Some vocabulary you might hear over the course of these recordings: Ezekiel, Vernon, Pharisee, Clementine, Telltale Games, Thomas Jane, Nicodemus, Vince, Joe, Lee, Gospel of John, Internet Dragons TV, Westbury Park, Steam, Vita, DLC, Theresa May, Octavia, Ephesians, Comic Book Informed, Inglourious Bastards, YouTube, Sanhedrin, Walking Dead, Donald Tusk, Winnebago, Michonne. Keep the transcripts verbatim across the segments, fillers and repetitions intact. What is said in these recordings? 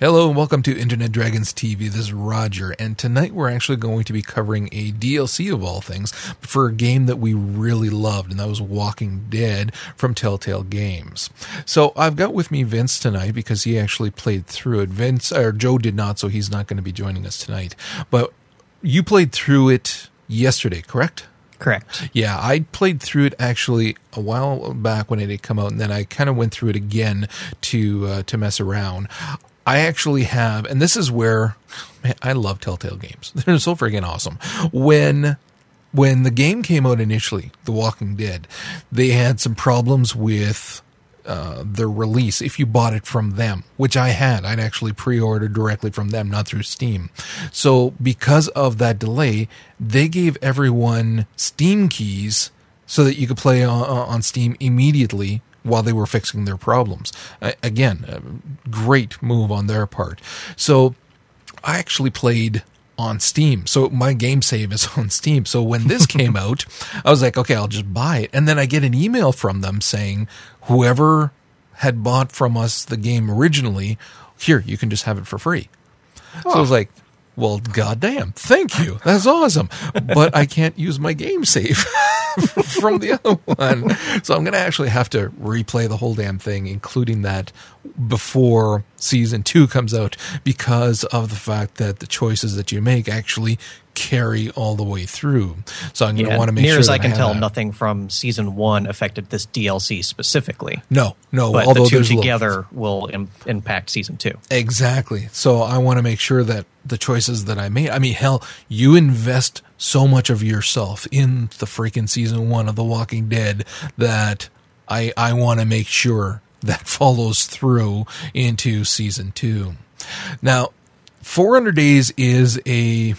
Hello and welcome to Internet Dragons T V. This is Roger, and tonight we're actually going to be covering a D L C of all things for a game that we really loved, and that was Walking Dead from Telltale Games. So I've got with me Vince tonight because he actually played through it. Vince, or Joe did not, so he's not going to be joining us tonight. But you played through it yesterday, correct? Correct. Yeah, I played through it actually a while back when it had come out, and then I kind of went through it again to uh, to mess around. I actually have, and this is where, man, I love Telltale Games. They're so freaking awesome. When when the game came out initially, The Walking Dead, they had some problems with uh, their release if you bought it from them, which I had. I'd actually pre-ordered directly from them, not through Steam. So because of that delay, they gave everyone Steam keys so that you could play on, on Steam immediately while they were fixing their problems. Uh, again, a great move on their part. So I actually played on Steam. So my game save is on Steam. So when this came out, I was like, okay, I'll just buy it. And then I get an email from them saying, whoever had bought from us the game originally, here, you can just have it for free. Oh. So I was like, well, goddamn, thank you. That's awesome. But I can't use my game save from the other one. So I'm going to actually have to replay the whole damn thing, including that before season two comes out, because of the fact that the choices that you make actually carry all the way through. So I'm going to yeah, want to make sure. Near as I can I tell, that. Nothing from season one affected this D L C specifically. No, no. But although the two together little... will Im- impact season two. Exactly. So I want to make sure that the choices that I made. I mean, hell, you invest so much of yourself in the freaking season one of The Walking Dead that I, I want to make sure that follows through into season two. Now, four hundred days is a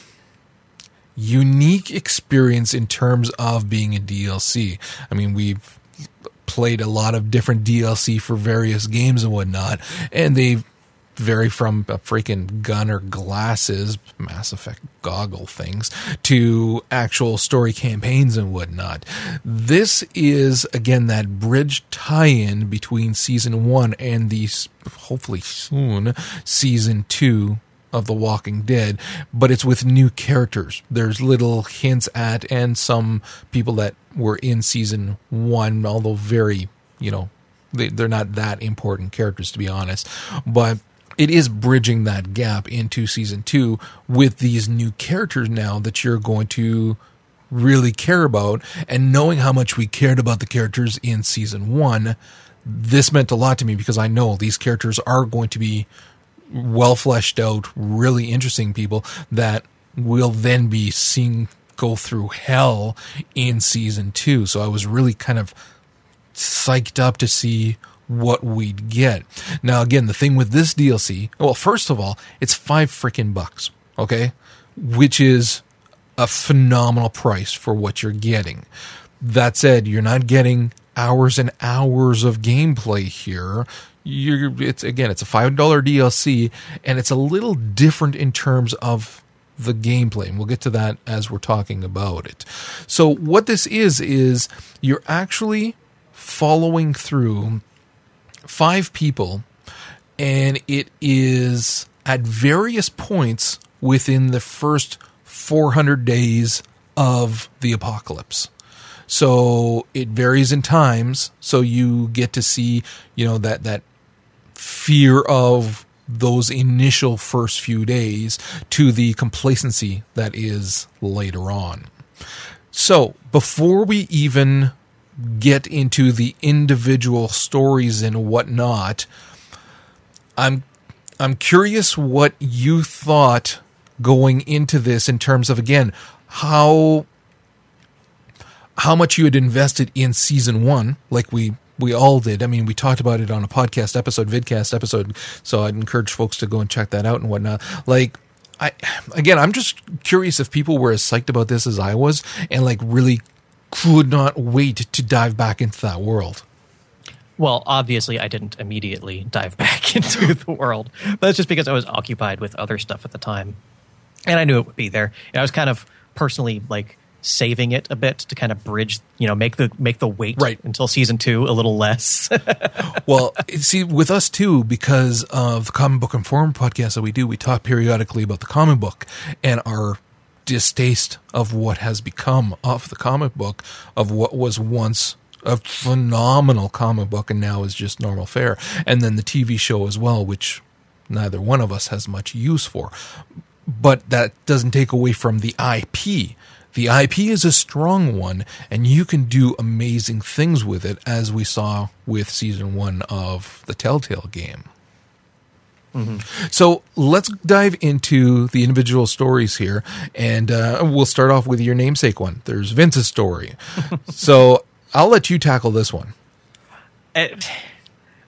unique experience in terms of being a D L C. I mean, we've played a lot of different D L C for various games and whatnot, and they've vary from a freaking gun or glasses, Mass Effect goggle things, to actual story campaigns and whatnot. This is, again, that bridge tie-in between season one and the, hopefully soon, season two of The Walking Dead, but it's with new characters. There's little hints at, and some people that were in season one, although very, you know, they, they're not that important characters, to be honest, but it is bridging that gap into season two with these new characters now that you're going to really care about. And knowing how much we cared about the characters in season one, this meant a lot to me because I know these characters are going to be well fleshed out, really interesting people that will then be seeing go through hell in season two. So I was really kind of psyched up to see what we'd get. Now, again, the thing with this D L C, well, first of all, it's five freaking bucks, okay? Which is a phenomenal price for what you're getting. That said, you're not getting hours and hours of gameplay here. You're, it's again, it's a five dollar D L C, and it's a little different in terms of the gameplay, and we'll get to that as we're talking about it. So what this is, is you're actually following through five people, and it is at various points within the first four hundred days of the apocalypse. So it varies in times. So you get to see, you know, that, that fear of those initial first few days to the complacency that is later on. So before we even get into the individual stories and whatnot, I'm I'm curious what you thought going into this in terms of, again, how how much you had invested in season one, like we we all did. I mean, we talked about it on a podcast episode, vidcast episode, so I'd encourage folks to go and check that out and whatnot. Like, I again, I'm just curious if people were as psyched about this as I was, and like really could not wait to dive back into that world. Well, obviously I didn't immediately dive back into the world, but it's just because I was occupied with other stuff at the time, and I knew it would be there. And I was kind of personally like saving it a bit to kind of bridge, you know, make the make the wait right. until season two a little less. Well, see, with us too, because of the Comic Book Informed podcast that we do, we talk periodically about the comic book and our distaste of what has become of the comic book, of what was once a phenomenal comic book and now is just normal fare. And then the T V show as well, which neither one of us has much use for. But that doesn't take away from the I P. The I P is a strong one, and you can do amazing things with it, as we saw with season one of the Telltale game. Mm-hmm. So let's dive into the individual stories here, and uh, we'll start off with your namesake one. There's Vince's story. So I'll let you tackle this one. It-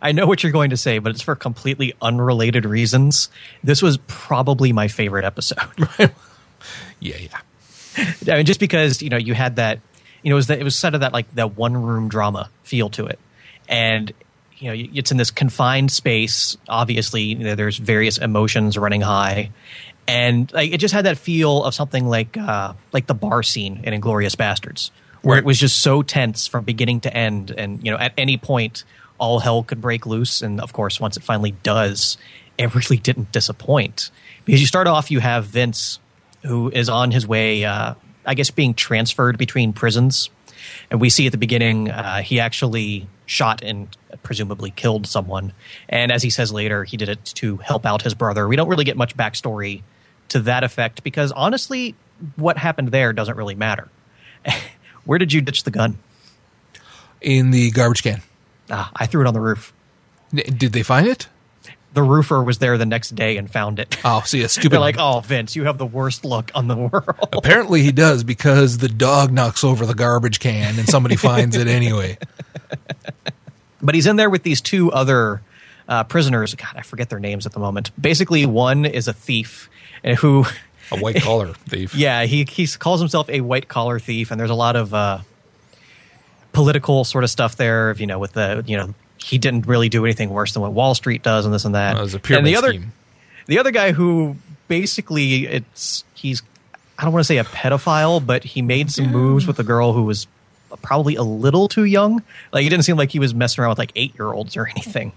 I know what you're going to say, but it's for completely unrelated reasons. This was probably my favorite episode. Right? Yeah, yeah. I mean, just because, you know, you had that, you know, it was that, it was sort of that, like, that one-room drama feel to it. And, you know, it's in this confined space. Obviously, you know, there's various emotions running high. And like, it just had that feel of something like uh, like the bar scene in Inglourious Bastards, where it was just so tense from beginning to end. And, you know, at any point, all hell could break loose. And of course, once it finally does, it really didn't disappoint. Because you start off, you have Vince, who is on his way, uh, I guess, being transferred between prisons. And we see at the beginning, uh, he actually shot and presumably killed someone. And as he says later, he did it to help out his brother. We don't really get much backstory to that effect, because honestly, what happened there doesn't really matter. Where did you ditch the gun? In the garbage can. Ah, I threw it on the roof. Did they find it? The roofer was there the next day and found it. Oh, see, a stupid. They're like, oh, Vince, you have the worst luck on the world. Apparently he does, because the dog knocks over the garbage can and somebody finds it anyway. But he's in there with these two other uh, prisoners. God, I forget their names at the moment. Basically, one is a thief who... A white-collar thief. Yeah, he, he calls himself a white-collar thief, and there's a lot of... Uh, political sort of stuff there, you know, with the, you know, he didn't really do anything worse than what Wall Street does and this and that. Well, it was a pyramid and the other, scheme. The other guy who basically it's, he's, I don't want to say a pedophile, but he made some yeah. moves with a girl who was probably a little too young. Like, he didn't seem like he was messing around with like eight year olds or anything.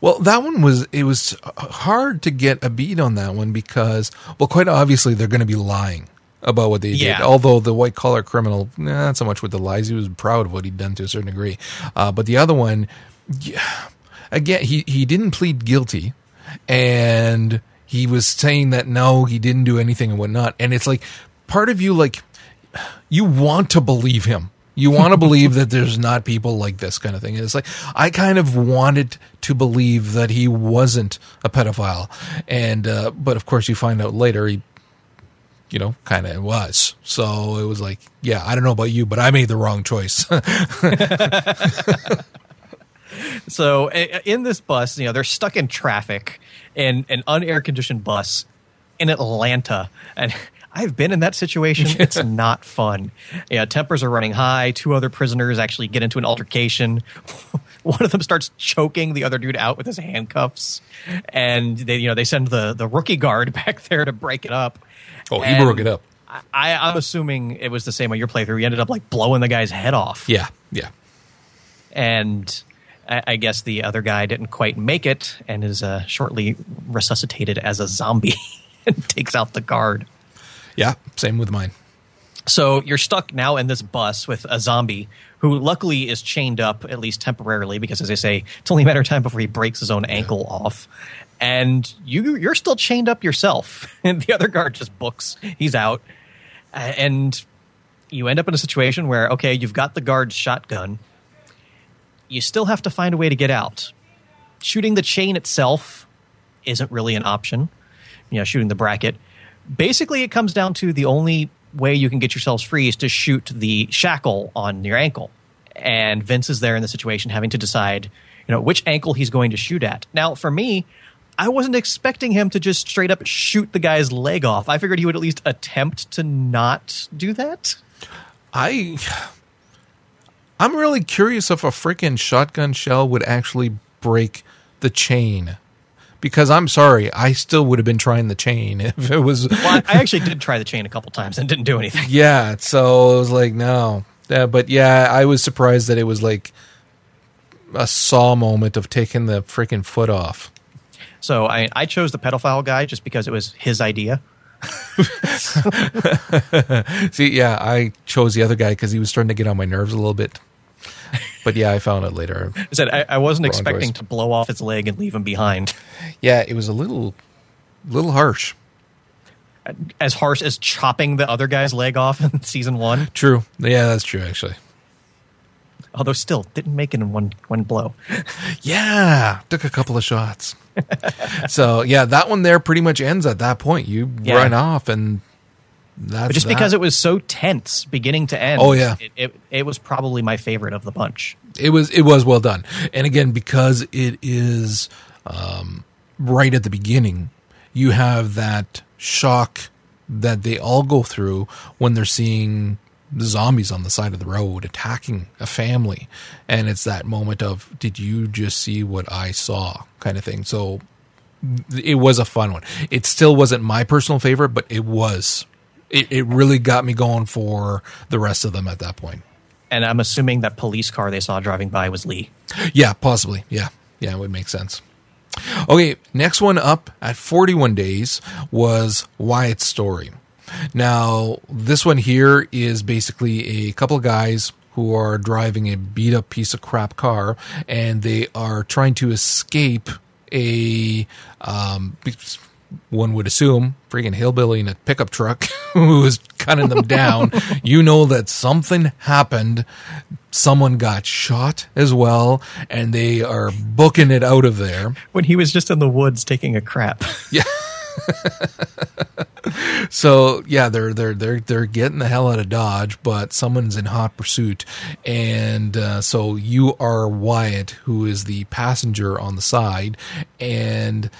Well, that one was, it was hard to get a beat on that one because, well, quite obviously they're going to be lying about what they yeah. did, although the white-collar criminal, nah, not so much with the lies. He was proud of what he'd done to a certain degree. Uh, but the other one, yeah, again, he, he didn't plead guilty, and he was saying that, no, he didn't do anything and whatnot. And it's like, part of you, like, you want to believe him. You want to believe that there's not people like this kind of thing. And it's like, I kind of wanted to believe that he wasn't a pedophile. and uh, But, of course, you find out later he you know, kind of was. So it was like, yeah, I don't know about you, but I made the wrong choice. So in this bus, you know, they're stuck in traffic in an un-air-conditioned bus in Atlanta. And I've been in that situation. Yeah. It's not fun. You know, tempers are running high. Two other prisoners actually get into an altercation. One of them starts choking the other dude out with his handcuffs. And they, you know, they send the, the rookie guard back there to break it up. Oh, he and broke it up. I, I'm assuming it was the same on your playthrough. He ended up like blowing the guy's head off. Yeah, yeah. And I, I guess the other guy didn't quite make it and is uh, shortly resuscitated as a zombie and takes out the guard. Yeah, same with mine. So you're stuck now in this bus with a zombie who luckily is chained up, at least temporarily, because as they say, it's only a matter of time before he breaks his own ankle yeah. off. And you, you're still chained up yourself. And the other guard just books. He's out. And you end up in a situation where, okay, you've got the guard's shotgun. You still have to find a way to get out. Shooting the chain itself isn't really an option. You know, shooting the bracket. Basically, it comes down to the only way you can get yourselves free is to shoot the shackle on your ankle. And Vince is there in the situation having to decide, you know, which ankle he's going to shoot at. Now, for me... I wasn't expecting him to just straight up shoot the guy's leg off. I figured he would at least attempt to not do that. I, I'm really curious if a freaking shotgun shell would actually break the chain. because I'm sorry, I still would have been trying the chain if it was. Well, I actually did try the chain a couple times and didn't do anything. Yeah, so it was like, no. Uh, but yeah, I was surprised that it was like a Saw moment of taking the freaking foot off. So I, I chose the pedophile guy just because it was his idea. See, yeah, I chose the other guy because he was starting to get on my nerves a little bit. But yeah, I found it later. I said I, I wasn't Wrong expecting choice. to blow off his leg and leave him behind. Yeah, it was a little, little harsh. As harsh as chopping the other guy's leg off in season one. True. Yeah, that's true. Actually, although still didn't make it in one one blow. Yeah, took a couple of shots. So yeah, that one there pretty much ends at that point. You yeah. run off and. That's but just that. Because it was so tense, beginning to end. Oh yeah, it, it it was probably my favorite of the bunch. It was it was well done, and again because it is um, right at the beginning, you have that shock that they all go through when they're seeing the zombies on the side of the road attacking a family, and it's that moment of "Did you just see what I saw?" kind of thing. So it was a fun one. It still wasn't my personal favorite, but it was. It, it really got me going for the rest of them at that point. And I'm assuming that police car they saw driving by was Lee. Yeah, possibly. Yeah. Yeah, it would make sense. Okay, next one up at forty-one days was Wyatt's story. Now, this one here is basically a couple of guys who are driving a beat-up piece of crap car, and they are trying to escape a... Um, one would assume, freaking hillbilly in a pickup truck who was cutting them down. You know that something happened. Someone got shot as well, and they are booking it out of there. When he was just in the woods taking a crap. Yeah. So yeah, they're they're they're they're getting the hell out of Dodge, but someone's in hot pursuit, and uh, so you are Wyatt, who is the passenger on the side, and.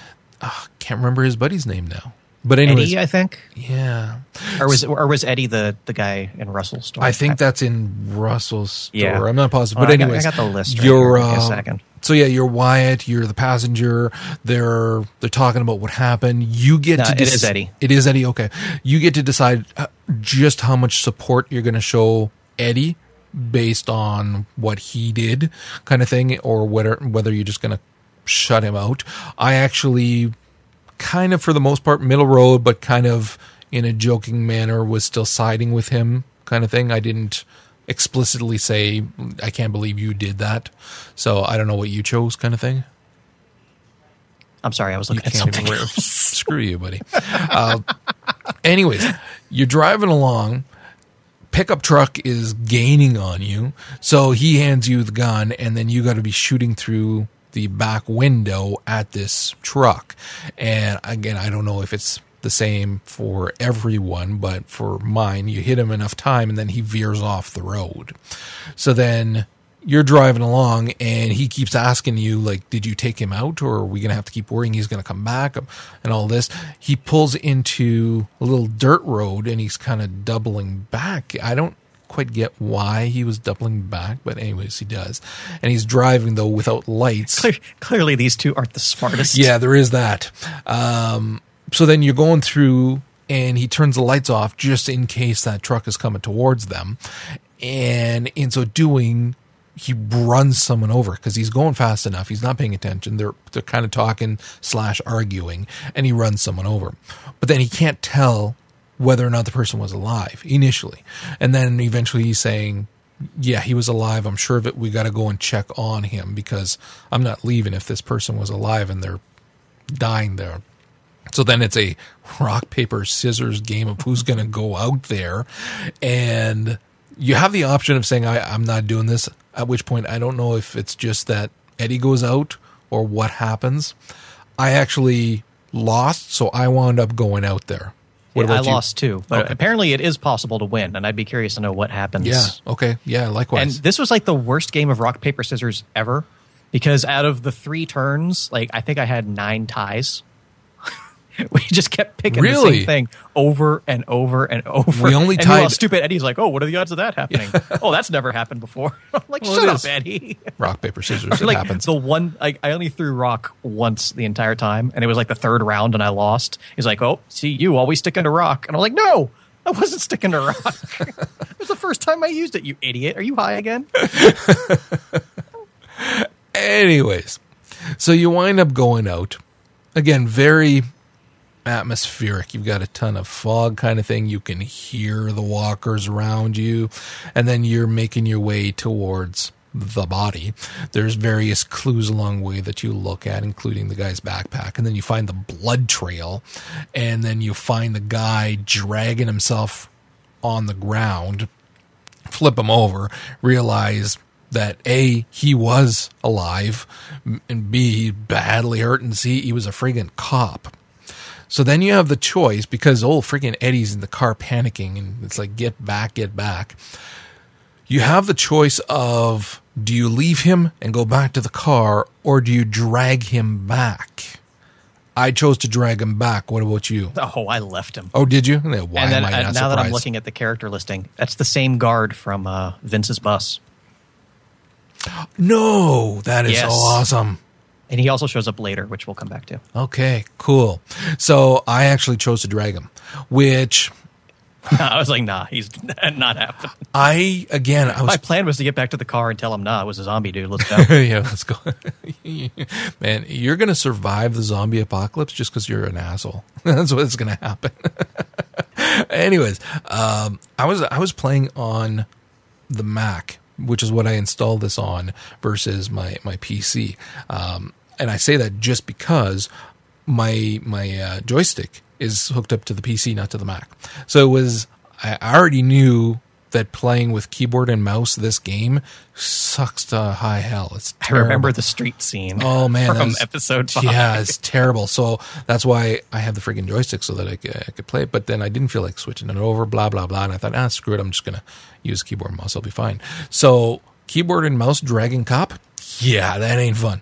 Oh, can't remember his buddy's name now, but anyways, Eddie, I think. Yeah, or was or was Eddie the, the guy in Russell's store? I think that's in Russell's store. Yeah. I'm not positive, well, but anyways, I got, I got the list. Right you're uh, a second. So yeah, you're Wyatt. You're the passenger. They're they're talking about what happened. You get no, to de- it is Eddie. It is Eddie. Okay, you get to decide just how much support you're going to show Eddie based on what he did, kind of thing, or whether whether you're just going to. Shut him out. I actually kind of, for the most part, middle road, but kind of in a joking manner was still siding with him kind of thing. I didn't explicitly say, I can't believe you did that. So I don't know what you chose kind of thing. I'm sorry. I was looking you at something. Screw you, buddy. Uh, anyways, you're driving along. Pickup truck is gaining on you. So he hands you the gun and then you got to be shooting through the back window at this truck. And again, I don't know if it's the same for everyone, but for mine, you hit him enough time and then he veers off the road. So then you're driving along and he keeps asking you, like, did you take him out or are we going to have to keep worrying he's going to come back and all this? He pulls into a little dirt road and he's kind of doubling back. I don't quite get why he was doubling back, but anyways, he does, and he's driving though without lights. Clear, clearly these two aren't the smartest. Yeah, there is that. Um so then you're going through and he turns the lights off just in case that truck is coming towards them, and in so doing he runs someone over because he's going fast enough. He's not paying attention. They're they're kind of talking slash arguing, and he runs someone over, but then he can't tell whether or not the person was alive initially. And then eventually he's saying, yeah, he was alive. I'm sure of it. We got to go and check on him because I'm not leaving if this person was alive and they're dying there. So then it's a rock, paper, scissors game of who's going to go out there. And you have the option of saying, I, I'm not doing this, at which point I don't know if it's just that Eddie goes out or what happens. I actually lost, so I wound up going out there. Yeah, I you? lost too, but okay. Apparently it is possible to win, and I'd be curious to know what happens. Yeah, okay, yeah, likewise. And this was like the worst game of rock, paper, scissors ever, because out of the three turns, like I think I had nine ties. We just kept picking really? the same thing over and over and over. We only and tied... stupid Eddie's like, oh, what are the odds of that happening? Yeah. Oh, that's never happened before. I'm like, well, shut up, is. Eddie. Rock, paper, scissors. It like, happens. The one, like, I only threw rock once the entire time, and it was like the third round, and I lost. He's like, oh, see, you always stick into rock. And I'm like, no, I wasn't sticking to rock. It was the first time I used it, you idiot. Are you high again? Anyways, so you wind up going out. Again, very atmospheric. You've got a ton of fog kind of thing. You can hear the walkers around you. And then you're making your way towards the body. There's various clues along the way that you look at, including the guy's backpack. And then you find the blood trail. And then you find the guy dragging himself on the ground. Flip him over. Realize that A, he was alive, and B, badly hurt, and C, he was a friggin' cop. So then you have the choice, because old friggin' Eddie's in the car panicking, and it's like, get back, get back. You have the choice of, do you leave him and go back to the car, or do you drag him back? I chose to drag him back. What about you? Oh, I left him. Oh, did you? Why am I not surprised? Now that I'm looking at the character listing, that's the same guard from uh, Vince's bus. No, that is yes. awesome. And he also shows up later, which we'll come back to. Okay, cool. So I actually chose to drag him, which... nah, I was like, nah, he's not happening. I, again, I was... My plan was to get back to the car and tell him, nah, it was a zombie, dude. Let's go. Yeah, let's go. Man, you're going to survive the zombie apocalypse just because you're an asshole. That's what's going to happen. Anyways, um, I was I was playing on the Mac, which is what I installed this on, versus my, my P C. Um, and I say that just because my my uh, joystick is hooked up to the P C, not to the Mac. So it was, I already knew that playing with keyboard and mouse this game sucks to high hell. It's terrible. I remember the street scene oh, man, from was, episode five. Yeah, it's terrible. So that's why I have the freaking joystick so that I could, I could play it. But then I didn't feel like switching it over, blah, blah, blah. And I thought, ah, screw it. I'm just going to use keyboard and mouse. I'll be fine. So keyboard and mouse dragging cop? Yeah, that ain't fun.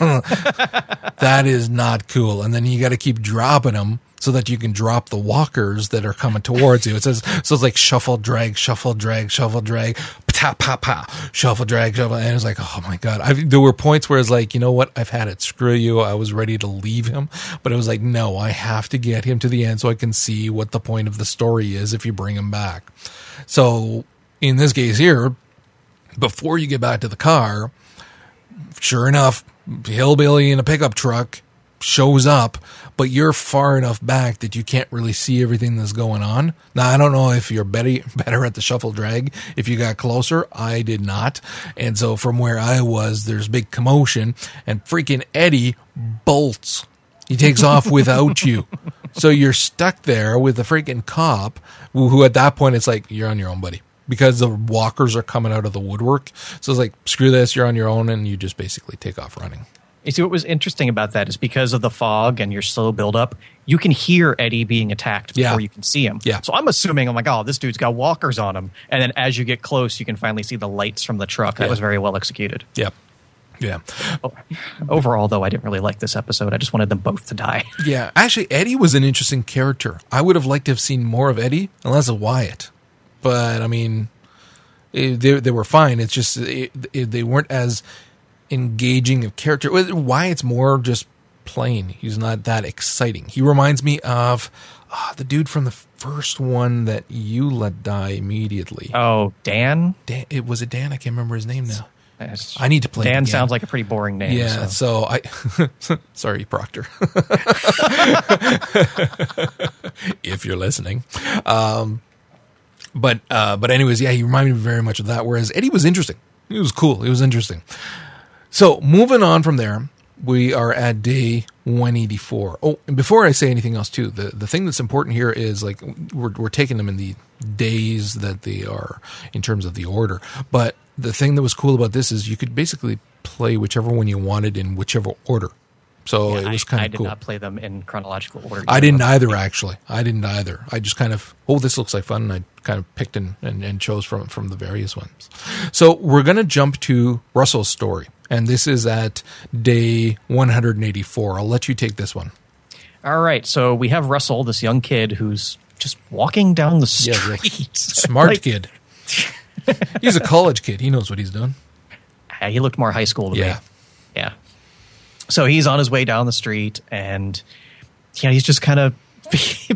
That is not cool. And then you got to keep dropping them so that you can drop the walkers that are coming towards you. It says, so it's like shuffle, drag, shuffle, drag, shuffle, drag, pa pa pa, shuffle, drag, shuffle. And it's like, oh my God. I've, there were points where it's like, you know what? I've had it. Screw you. I was ready to leave him, but it was like, no, I have to get him to the end so I can see what the point of the story is if you bring him back. So in this case here, before you get back to the car, sure enough, hillbilly in a pickup truck shows up, but you're far enough back that you can't really see everything that's going on. Now, I don't know if you're better, better at the shuffle drag if you got closer. I did not. And so from where I was, there's big commotion, and freaking Eddie bolts. He takes off without you. So you're stuck there with the freaking cop who, who at that point, it's like, you're on your own, buddy, because the walkers are coming out of the woodwork. So it's like, screw this, you're on your own, and you just basically take off running. You see, what was interesting about that is because of the fog and your slow buildup, you can hear Eddie being attacked before yeah. you can see him. Yeah. So I'm assuming, I'm like, oh, this dude's got walkers on him. And then as you get close, you can finally see the lights from the truck. That yeah. was very well executed. Yeah. Yeah. Oh, overall, though, I didn't really like this episode. I just wanted them both to die. Yeah. Actually, Eddie was an interesting character. I would have liked to have seen more of Eddie, unless of Wyatt. But, I mean, it, they, they were fine. It's just it, it, they weren't as... engaging of character. Why it's more just plain. He's not that exciting. He reminds me of uh, the dude from the first one that you let die immediately. Oh, Dan? Dan it was a Dan. I can't remember his name now. It's, I need to play Dan sounds like a pretty boring name. Yeah, so, so I... sorry, Proctor. If you're listening. Um, but, uh, but anyways, yeah, he reminded me very much of that, whereas Eddie was interesting. He was cool. It was interesting. So moving on from there, we are at day one eighty-four. Oh, and before I say anything else too, the, the thing that's important here is like we're we're taking them in the days that they are in terms of the order. But the thing that was cool about this is you could basically play whichever one you wanted in whichever order. So yeah, it was kind I, of cool. I did cool. not play them in chronological order. I didn't either, actually. I didn't either. I just kind of, oh, this looks like fun. And I kind of picked and, and, and chose from, from the various ones. So we're going to jump to Russell's story. And this is at day one eighty-four. I'll let you take this one. All right, so we have Russell, this young kid who's just walking down the street. Yeah, smart like, kid. He's a college kid. He knows what he's done. He looked more high school to yeah. me. Yeah. So he's on his way down the street, and you know, he's just kind of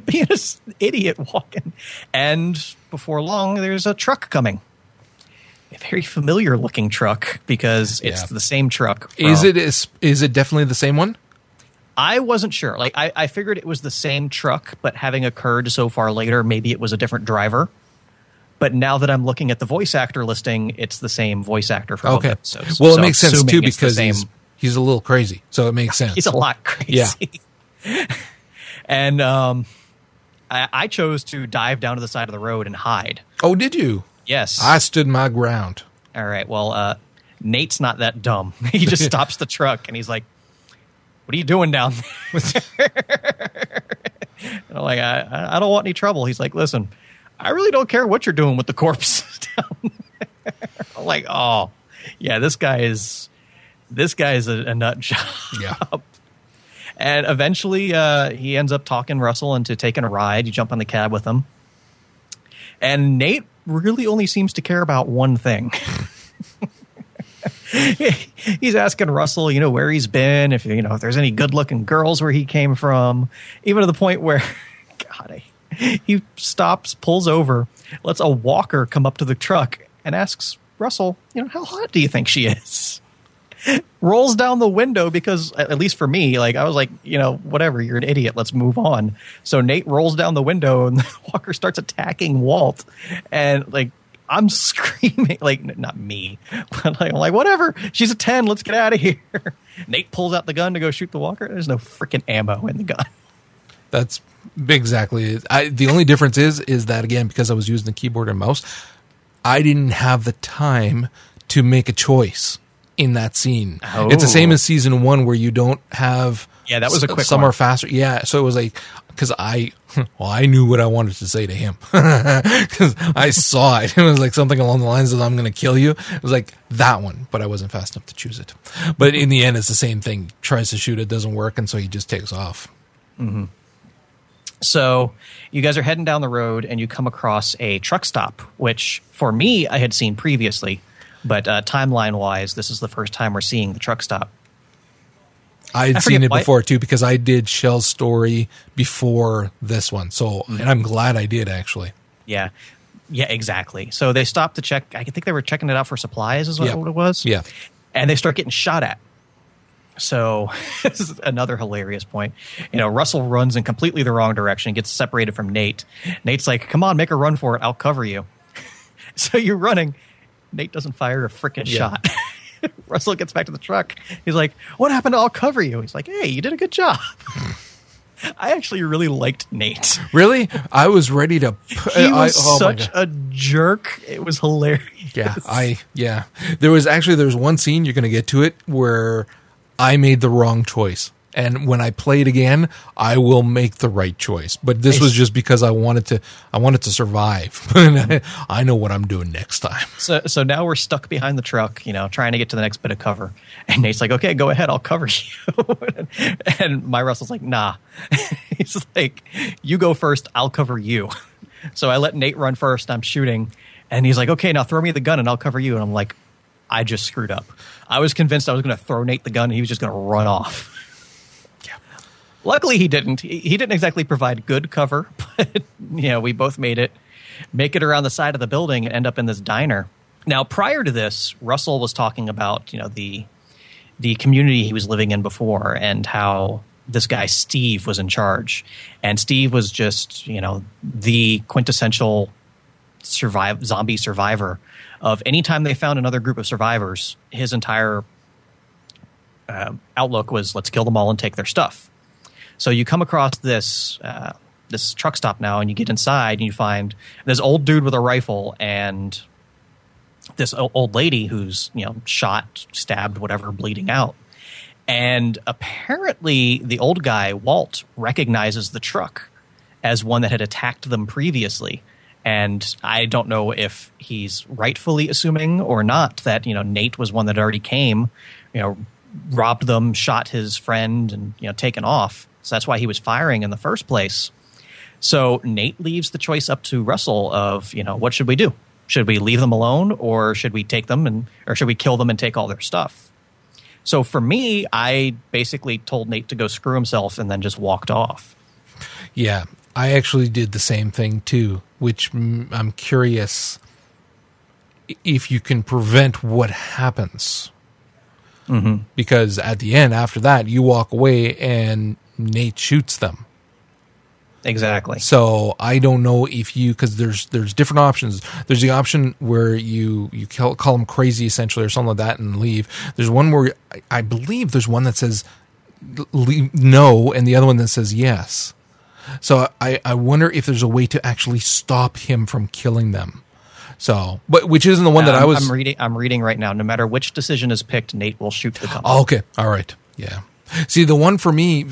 being an idiot walking. And before long, there's a truck coming. A very familiar-looking truck because it's yeah. the same truck. From, is it? Is, is it definitely the same one? I wasn't sure. Like I, I figured it was the same truck, but having occurred so far later, maybe it was a different driver. But now that I'm looking at the voice actor listing, it's the same voice actor for both episodes. Well, it makes sense, too, because he's, he's a little crazy. So it makes sense. He's a lot crazy. Yeah. And um, I, I chose to dive down to the side of the road and hide. Oh, did you? Yes. I stood my ground. All right. Well, uh, Nate's not that dumb. He just stops the truck and he's like, "What are you doing down there?" And I'm like, I, I don't want any trouble. He's like, "Listen, I really don't care what you're doing with the corpse down there." I'm like, oh, yeah, this guy is this guy is a, a nut job. Yeah. And eventually uh, he ends up talking Russell into taking a ride. You jump on the cab with him. And Nate really only seems to care about one thing. He's asking Russell, you know, where he's been, if, you know, if there's any good-looking girls where he came from, even to the point where, God, I he stops, pulls over, lets a walker come up to the truck and asks Russell, you know, how hot do you think she is? Rolls down the window because, at least for me, like I was like, you know, whatever, you're an idiot, let's move on. So Nate rolls down the window and the walker starts attacking Walt. And like, I'm screaming, like, not me, but like, I'm like, whatever, she's a ten, let's get out of here. Nate pulls out the gun to go shoot the walker. There's no freaking ammo in the gun. That's exactly it. I, the only difference is, is that, again, because I was using the keyboard and mouse, I didn't have the time to make a choice in that scene. Oh. It's the same as season one where you don't have... Yeah, that was a quick some one. Some are faster. Yeah, so it was like... Because I... Well, I knew what I wanted to say to him. Because I saw it. It was like something along the lines of, I'm going to kill you. It was like that one, but I wasn't fast enough to choose it. But in the end, it's the same thing. Tries to shoot, it doesn't work, and so he just takes off. Mm-hmm. So you guys are heading down the road and you come across a truck stop, which for me, I had seen previously. But uh, timeline-wise, this is the first time we're seeing the truck stop. I'd seen it why. before, too, because I did Shell's story before this one. So, mm-hmm. And I'm glad I did, actually. Yeah. Yeah, exactly. So they stopped to check. I think they were checking it out for supplies is what, yep. what it was. Yeah. And they start getting shot at. So this is another hilarious point. You know, Russell runs in completely the wrong direction, gets separated from Nate. Nate's like, come on, make a run for it. I'll cover you. So you're running. Nate doesn't fire a freaking yeah. shot. Russell gets back to the truck. He's like, what happened to I'll cover you? He's like, hey, you did a good job. I actually really liked Nate. Really? I I was ready to... P- he was I, oh such a jerk. It was hilarious. Yeah, I... Yeah. There was actually... There's one scene, you're going to get to it, where... I made the wrong choice. And when I play it again, I will make the right choice. But this was just because I wanted to I wanted to survive. I, I know what I'm doing next time. So so now we're stuck behind the truck, you know, trying to get to the next bit of cover. And Nate's like, okay, go ahead, I'll cover you. And my Russell's like, nah. He's like, you go first, I'll cover you. So I let Nate run first, I'm shooting. And he's like, okay, now throw me the gun and I'll cover you. And I'm like, I just screwed up. I was convinced I was going to throw Nate the gun and he was just going to run off. Yeah. Luckily, he didn't. He, he didn't exactly provide good cover, but you know, we both made it. Make it around the side of the building and end up in this diner. Now, prior to this, Russell was talking about, you know, the the community he was living in before and how this guy Steve was in charge. And Steve was just, you know, the quintessential survive, zombie survivor. Of any time they found another group of survivors, his entire uh, outlook was, let's kill them all and take their stuff. So you come across this uh, this truck stop now, and you get inside, and you find this old dude with a rifle and this old lady who's, you know, shot, stabbed, whatever, bleeding out. And apparently the old guy, Walt, recognizes the truck as one that had attacked them previously. And I don't know if he's rightfully assuming or not that, you know, Nate was one that already came, you know, robbed them, shot his friend, and, you know, taken off. So that's why he was firing in the first place. So Nate leaves the choice up to Russell of, you know, what should we do? Should we leave them alone, or should we take them and or should we kill them and take all their stuff? So for me, I basically told Nate to go screw himself and then just walked off. Yeah, I actually did the same thing too, which I'm curious if you can prevent what happens. Mm-hmm. Because at the end, after that, you walk away and Nate shoots them. Exactly. So I don't know if you, because there's there's different options. There's the option where you you call, call them crazy essentially or something like that and leave. There's one where I, I believe there's one that says leave, no, and the other one that says yes. So I, I wonder if there's a way to actually stop him from killing them. So, but which isn't the one no, that I'm, I was I'm reading. I'm reading right now. No matter which decision is picked, Nate will shoot the company. Oh, okay. All right. Yeah. See, the one for me.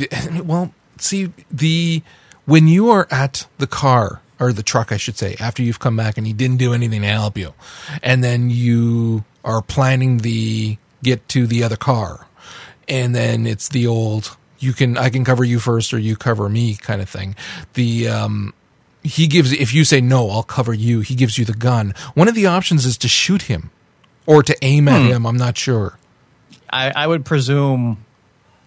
Well, see the. When you are at the car, or the truck, I should say, after you've come back and he didn't do anything to help you, and then you are planning the get to the other car, and then it's the old, you can, I can cover you first or you cover me kind of thing. The, um, he gives, if you say, no, I'll cover you, he gives you the gun. One of the options is to shoot him or to aim at hmm. him. I'm not sure. I, I would presume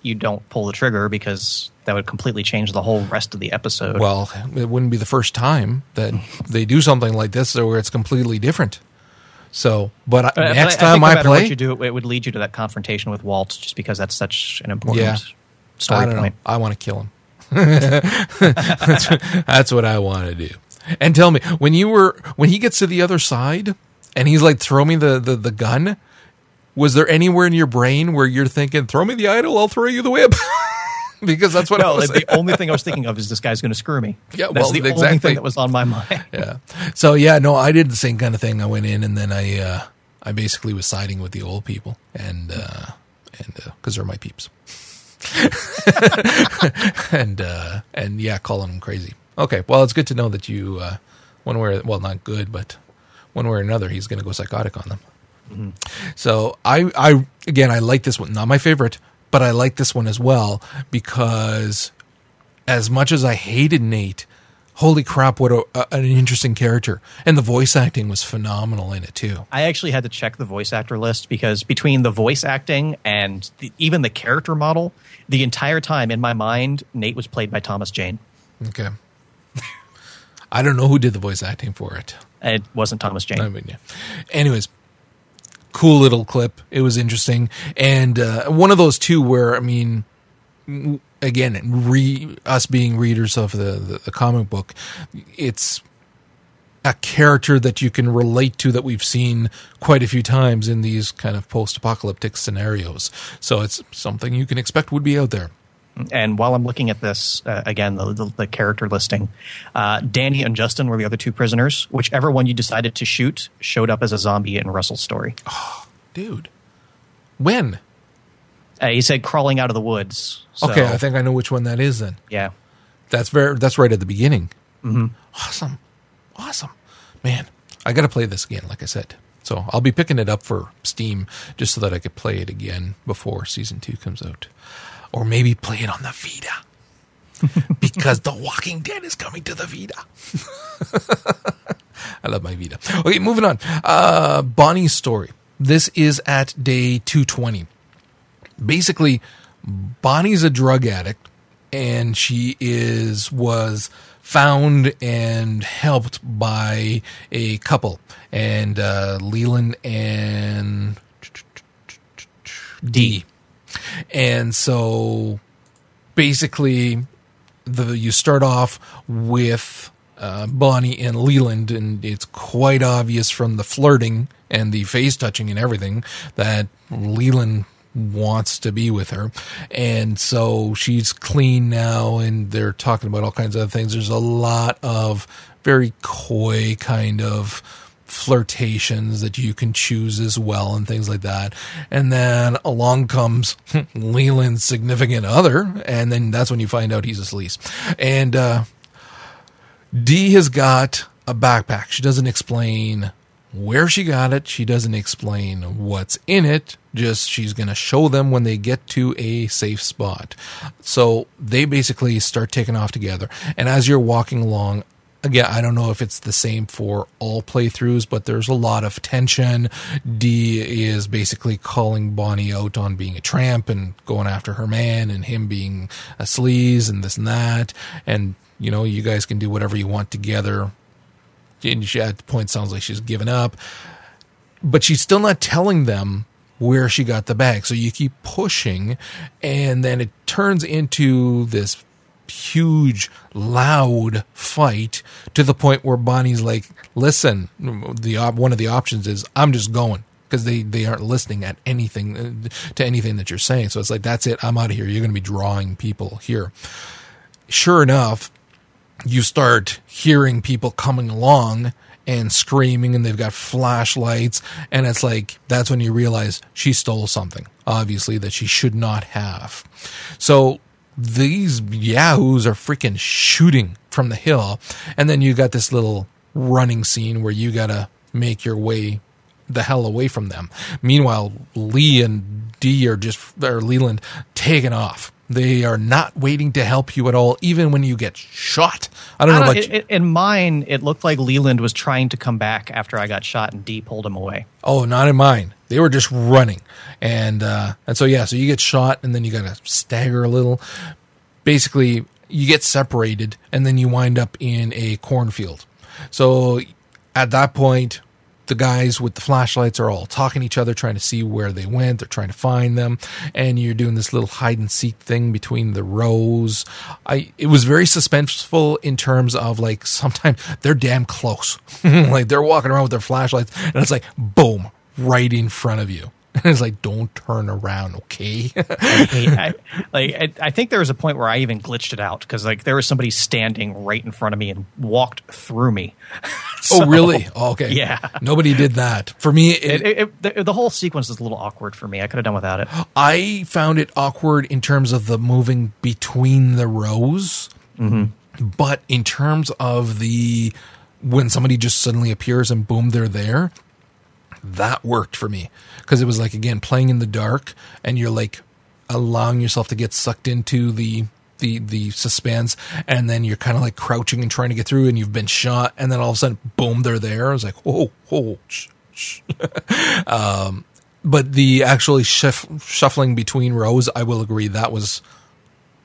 you don't pull the trigger because that would completely change the whole rest of the episode. Well, it wouldn't be the first time that they do something like this where it's completely different. So, but, but next but I, I time I play, what you do, it would lead you to that confrontation with Walt, just because that's such an important yeah, story I don't point. Know. I want to kill him. that's, that's what I want to do. And tell me, when you were when he gets to the other side and he's like, "Throw me the the, the gun." Was there anywhere in your brain where you're thinking, "Throw me the idol, I'll throw you the whip"? Because that's what no, I was the only thing I was thinking of is this guy's going to screw me. Yeah, that's well, the exactly. only thing that was on my mind. Yeah. So yeah, no, I did the same kind of thing. I went in and then I, uh, I basically was siding with the old people, and uh, and because uh, they're my peeps, and uh, and yeah, calling them crazy. Okay, well, it's good to know that you uh, one way, or, well, not good, but one way or another, he's going to go psychotic on them. Mm-hmm. So I, I again, I like this one. Not my favorite. But I like this one as well, because as much as I hated Nate, holy crap, what a, a, an interesting character. And the voice acting was phenomenal in it too. I actually had to check the voice actor list, because between the voice acting and the, even the character model, the entire time in my mind, Nate was played by Thomas Jane. Okay. I don't know who did the voice acting for it. It wasn't Thomas Jane. I mean, yeah. Anyways. Cool little clip. It was interesting. And uh, one of those, too, where, I mean, again, re, us being readers of the, the, the comic book, it's a character that you can relate to that we've seen quite a few times in these kind of post-apocalyptic scenarios. So it's something you can expect would be out there. And while I'm looking at this, uh, again, the, the, the character listing, uh, Danny and Justin were the other two prisoners. Whichever one you decided to shoot showed up as a zombie in Russell's story. Oh, dude. When? Uh, he said crawling out of the woods. So. Okay, I think I know which one that is then. Yeah. That's very. That's right at the beginning. Mm-hmm. Awesome. Awesome. Man, I got to play this again, like I said. So I'll be picking it up for Steam just so that I could play it again before Season two comes out. Or maybe play it on the Vita, because The Walking Dead is coming to the Vita. I love my Vita. Okay, moving on. Uh, Bonnie's story. This is at day two twenty. Basically, Bonnie's a drug addict, and she is was found and helped by a couple, and uh, Leland and D. And so basically the, you start off with uh, Bonnie and Leland, and it's quite obvious from the flirting and the face touching and everything that Leland wants to be with her. And so she's clean now, and they're talking about all kinds of things. There's a lot of very coy kind of flirtations that you can choose as well and things like that. And then along comes Leland's significant other, and then that's when you find out he's a sleaze. And uh, Dee has got a backpack. She doesn't explain where she got it. She doesn't explain what's in it. Just she's going to show them when they get to a safe spot. So they basically start taking off together. And as you're walking along, again, I don't know if it's the same for all playthroughs, but there's a lot of tension. Dee is basically calling Bonnie out on being a tramp and going after her man and him being a sleaze and this and that. And, you know, you guys can do whatever you want together. And she, at the point, sounds like she's given up. But she's still not telling them where she got the bag. So you keep pushing, and then it turns into this huge, loud fight to the point where Bonnie's like, listen, the op- one of the options is I'm just going, because they, they aren't listening at anything to anything that you're saying. So it's like, that's it. I'm out of here. You're going to be drawing people here. Sure enough, you start hearing people coming along and screaming, and they've got flashlights. And it's like, that's when you realize she stole something, obviously, that she should not have. So these yahoos are freaking shooting from the hill. And then you got this little running scene where you got to make your way the hell away from them. Meanwhile, Lee and Dee are just, or Leland, taking off. They are not waiting to help you at all, even when you get shot. I don't know about you. In mine, it looked like Leland was trying to come back after I got shot, and Dee pulled him away. Oh, not in mine. They were just running. And uh, and so, yeah, so you get shot, and then you got to stagger a little. Basically, you get separated, and then you wind up in a cornfield. So at that point, the guys with the flashlights are all talking to each other, trying to see where they went. They're trying to find them. And you're doing this little hide and seek thing between the rows. I, it was very suspenseful in terms of, like, sometimes they're damn close. Like, they're walking around with their flashlights, and it's like, boom, right in front of you. And it's like, don't turn around, okay? I, I, like, I, I think there was a point where I even glitched it out, because, like, there was somebody standing right in front of me and walked through me. So, oh, really? Oh, okay. Yeah. Nobody did that. For me, it, it, it, it, the, the whole sequence is a little awkward for me. I could have done without it. I found it awkward in terms of the moving between the rows. Mm-hmm. But in terms of the when somebody just suddenly appears and boom, they're there, that worked for me, because it was like, again, playing in the dark, and you're like allowing yourself to get sucked into the the the suspense, and then you're kind of like crouching and trying to get through, and you've been shot, and then all of a sudden, boom, they're there. I was like, oh, oh, shh, shh. um, but the actually shuff, shuffling between rows, I will agree that was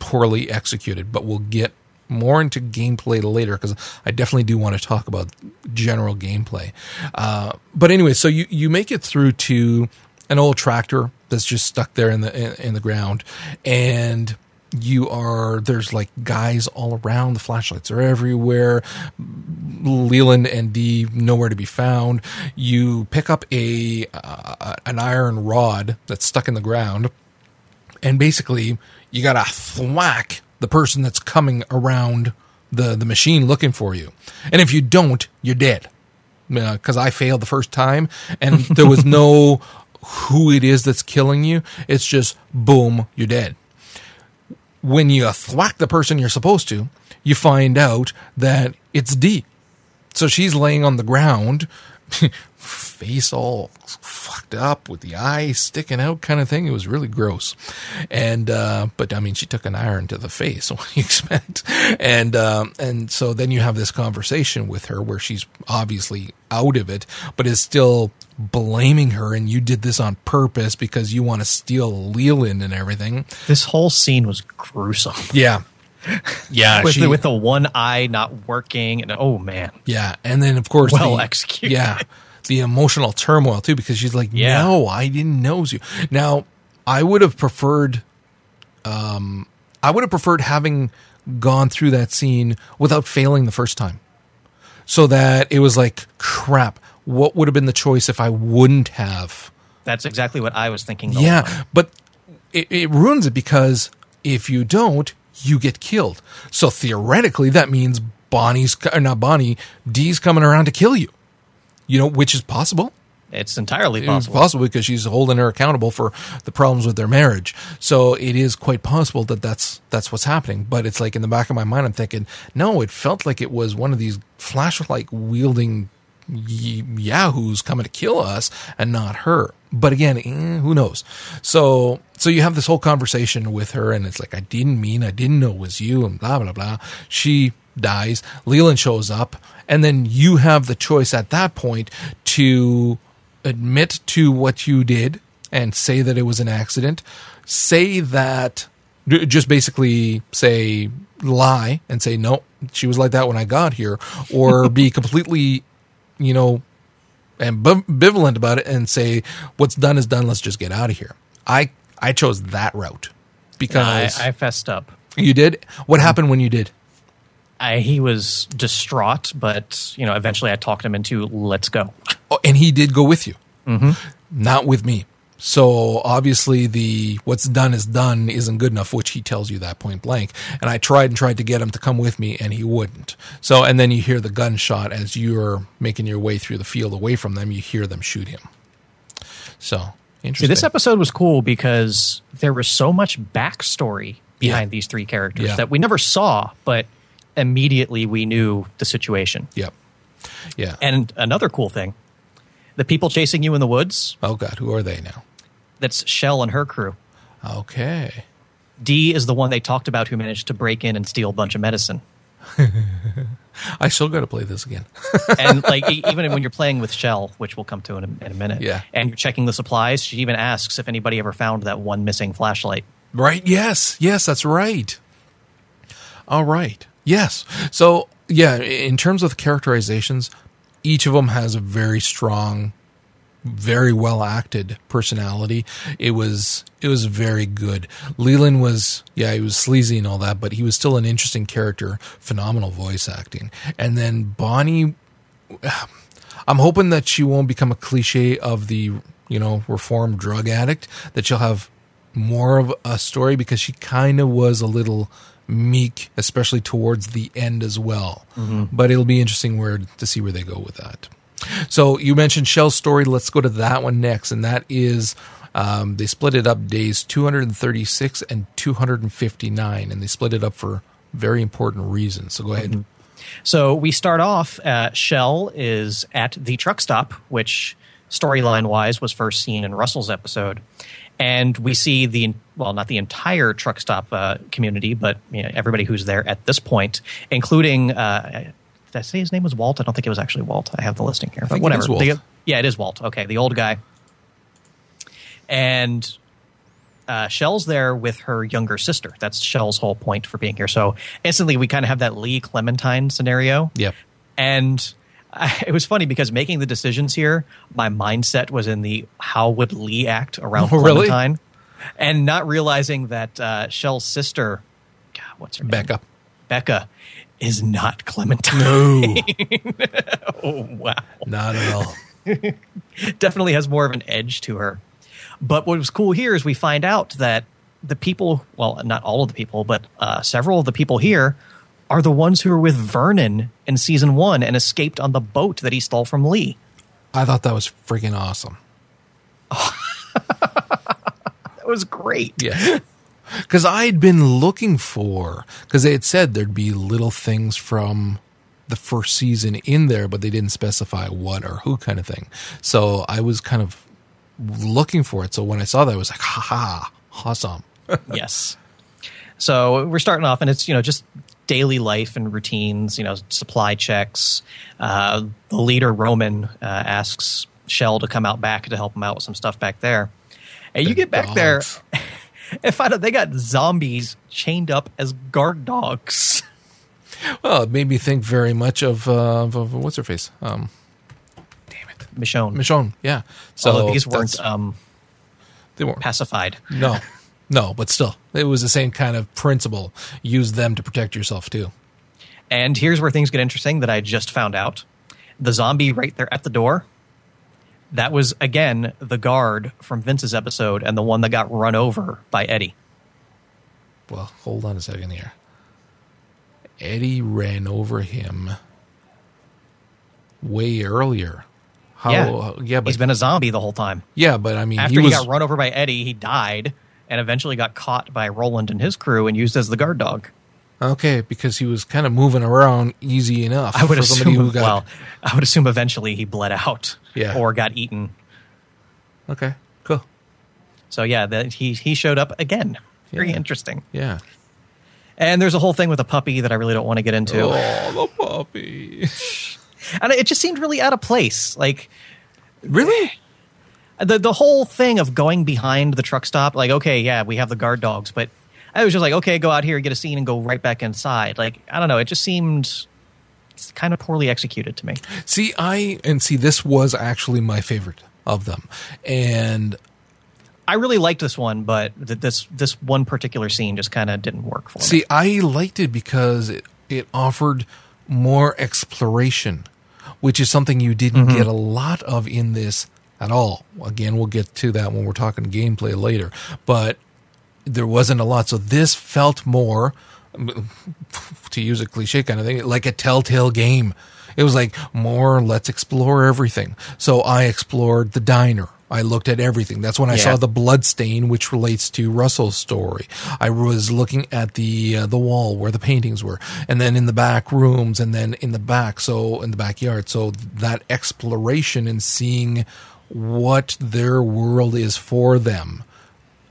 poorly executed, but we'll get more into gameplay later, because I definitely do want to talk about general gameplay. Uh, but anyway, so you, you make it through to an old tractor that's just stuck there in the in, in the ground, and you are there's like guys all around. The flashlights are everywhere. Leland and Dee nowhere to be found. You pick up a uh, an iron rod that's stuck in the ground, and basically you got to thwack the person that's coming around the, the machine looking for you. And if you don't, you're dead. Because uh, I failed the first time, and there was no who it is that's killing you. It's just, boom, you're dead. When you thwack the person you're supposed to, you find out that it's Dee. So she's laying on the ground, face all fucked up with the eye sticking out kind of thing. It was really gross. And, uh, but I mean, she took an iron to the face. So what do you expect? And, um, and so then you have this conversation with her where she's obviously out of it, but is still blaming her. And you did this on purpose because you want to steal Leland and everything. This whole scene was gruesome. Yeah. Yeah, with, she, with the one eye not working, and oh man, yeah, and then of course, well the, executed. Yeah, the emotional turmoil too, because she's like, yeah. "No, I didn't know you." Now, I would have preferred, um, I would have preferred having gone through that scene without failing the first time, so that it was like, "Crap, what would have been the choice if I wouldn't have?" That's exactly what I was thinking. The yeah, whole time. But it, it ruins it, because if you don't, you get killed. So theoretically, that means Bonnie's, or not Bonnie, Dee's coming around to kill you, you know, which is possible. It's entirely possible. It's possible, because she's holding her accountable for the problems with their marriage. So it is quite possible that that's, that's what's happening. But it's like in the back of my mind, I'm thinking, no, it felt like it was one of these flashlight wielding yahoos coming to kill us and not her. But again, eh, who knows? So, so you have this whole conversation with her, and it's like, I didn't mean, I didn't know it was you, and blah, blah, blah. She dies. Leland shows up, and then you have the choice at that point to admit to what you did and say that it was an accident. Say that, just basically say, lie and say, no, she was like that when I got here, or be completely, you know, ambivalent about it and say, what's done is done. Let's just get out of here. I, I chose that route because I, I fessed up. You did? What um, happened when you did? I, he was distraught, but you know, eventually I talked him into let's go. Oh, and he did go with you. Mm-hmm. Not with me. So obviously the what's done is done isn't good enough, which he tells you that point blank. And I tried and tried to get him to come with me, and he wouldn't. So, and then you hear the gunshot as you're making your way through the field away from them. You hear them shoot him. So interesting. See, this episode was cool because there was so much backstory behind yeah. these three characters yeah. that we never saw, but immediately we knew the situation. Yep. Yeah. And another cool thing, the people chasing you in the woods. Oh, God. Who are they now? That's Shell and her crew. Okay. Dee is the one they talked about who managed to break in and steal a bunch of medicine. I still got to play this again. And like even when you're playing with Shell, which we'll come to in a, in a minute, yeah. and you're checking the supplies, she even asks if anybody ever found that one missing flashlight. Right. Yes. Yes, that's right. All right. Yes. So, yeah, in terms of the characterizations, each of them has a very strong, very well acted personality. It was it was very good. Leland was yeah, he was sleazy and all that, but he was still an interesting character. Phenomenal voice acting. And then Bonnie, I'm hoping that she won't become a cliche of the, you know, reformed drug addict, that she'll have more of a story, because she kind of was a little meek, especially towards the end as well. Mm-hmm. But it'll be interesting where to see where they go with that. So you mentioned Shell's story. Let's go to that one next, and that is um, they split it up days two hundred thirty-six and two hundred fifty-nine, and they split it up for very important reasons. So go ahead. Mm-hmm. So we start off, uh, Shell is at the truck stop, which storyline-wise was first seen in Russell's episode. And we see the, well, not the entire truck stop uh, community, but you know, everybody who's there at this point, including, uh, did I say his name was Walt? I don't think it was actually Walt. I have the listing here, but whatever. It the, yeah, it is Walt. Okay, the old guy. And uh, Shell's there with her younger sister. That's Shell's whole point for being here. So instantly we kind of have that Lee Clementine scenario. Yep. And I, it was funny because making the decisions here, my mindset was in the how would Lee act around oh, Clementine, really? And not realizing that uh, Shell's sister, God, what's her name? Becca. Becca is not Clementine. No. Oh, wow. Not at all. Definitely has more of an edge to her. But what was cool here is we find out that the people, well, not all of the people, but uh, several of the people here are the ones who were with Vernon in season one and escaped on the boat that he stole from Lee. I thought that was freaking awesome. That was great. Yeah. Because I'd been looking for, because they had said there'd be little things from the first season in there, but they didn't specify what or who kind of thing. So I was kind of looking for it. So when I saw that, I was like, ha ha, awesome. Yes. So we're starting off, and it's, you know, just daily life and routines, you know, supply checks. Uh, the leader, Roman, uh, asks Shell to come out back to help him out with some stuff back there. And the you get back dogs. there and find out they got zombies chained up as guard dogs. Well, it made me think very much of, uh, of, of what's her face? Um, damn it. Michonne. Michonne, yeah. So although these weren't, um, they weren't pacified. No. No, but still, it was the same kind of principle. Use them to protect yourself, too. And here's where things get interesting that I just found out. The zombie right there at the door, that was, again, the guard from Vince's episode and the one that got run over by Eddie. Well, hold on a second here. Eddie ran over him way earlier. How, yeah, uh, yeah but, he's been a zombie the whole time. Yeah, but I mean, After he, he was, got run over by Eddie, he died. And eventually got caught by Roland and his crew and used as the guard dog. Okay, because he was kind of moving around easy enough. I would assume. Who got, well, I would assume eventually he bled out, yeah. or got eaten. Okay, cool. So yeah, that he he showed up again. Very yeah. interesting. Yeah. And there's a whole thing with a puppy that I really don't want to get into. Oh, the puppy! And it just seemed really out of place. Like, really. The the whole thing of going behind the truck stop, like, okay, yeah, we have the guard dogs, but I was just like, okay, go out here, get a scene, and go right back inside. Like, I don't know. It just seemed kind of poorly executed to me. See, I, and see, this was actually my favorite of them. And I really liked this one, but th- this this one particular scene just kind of didn't work for see, me. See, I liked it because it, it offered more exploration, which is something you didn't mm-hmm. get a lot of in this at all. Again, we'll get to that when we're talking gameplay later. But there wasn't a lot. So this felt more, to use a cliche kind of thing, like a Telltale game. It was like more, let's explore everything. So I explored the diner. I looked at everything. That's when I yeah. saw the blood stain, which relates to Russell's story. I was looking at the uh, the wall where the paintings were, and then in the back rooms, and then in the back, so in the backyard. So that exploration and seeing what their world is for them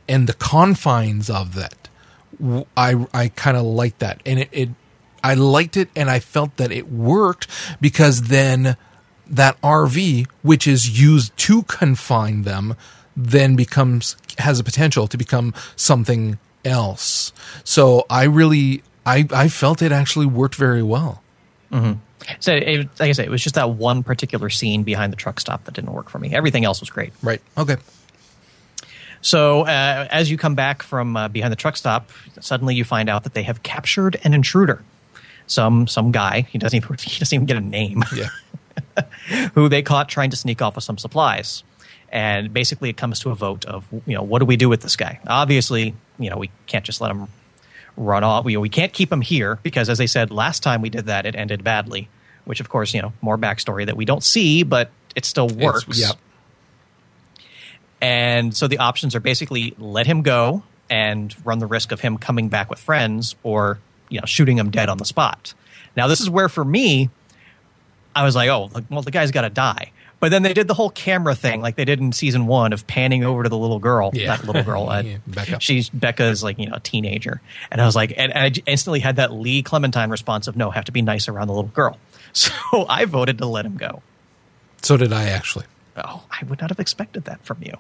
and the confines of that. I, I kind of liked that. And it, it, I liked it, and I felt that it worked because then that R V, which is used to confine them, then becomes, has a potential to become something else. So I really, I, I felt it actually worked very well. Mm-hmm. So, it, like I said, it was just that one particular scene behind the truck stop that didn't work for me. Everything else was great. Right. Okay. So, uh, as you come back from uh, behind the truck stop, suddenly you find out that they have captured an intruder. Some some guy. He doesn't even, he doesn't even get a name. Yeah. Who they caught trying to sneak off with some supplies. And basically, it comes to a vote of, you know, what do we do with this guy? Obviously, you know, we can't just let him run off. We, we can't keep him here because, as they said, last time we did that, it ended badly. Which, of course, you know, more backstory that we don't see, but it still works. It's, yep. And so the options are basically let him go and run the risk of him coming back with friends, or, you know, shooting him dead on the spot. Now, this is where, for me, I was like, oh, well, the guy's got to die. But then they did the whole camera thing like they did in season one of panning over to the little girl. Yeah. Not little girl. Uh, yeah, Becca. She's Becca's like, you know, a teenager. And I was like, and, and I instantly had that Lee Clementine response of, no, have to be nice around the little girl. So I voted to let him go. So did I, actually. Oh, I would not have expected that from you.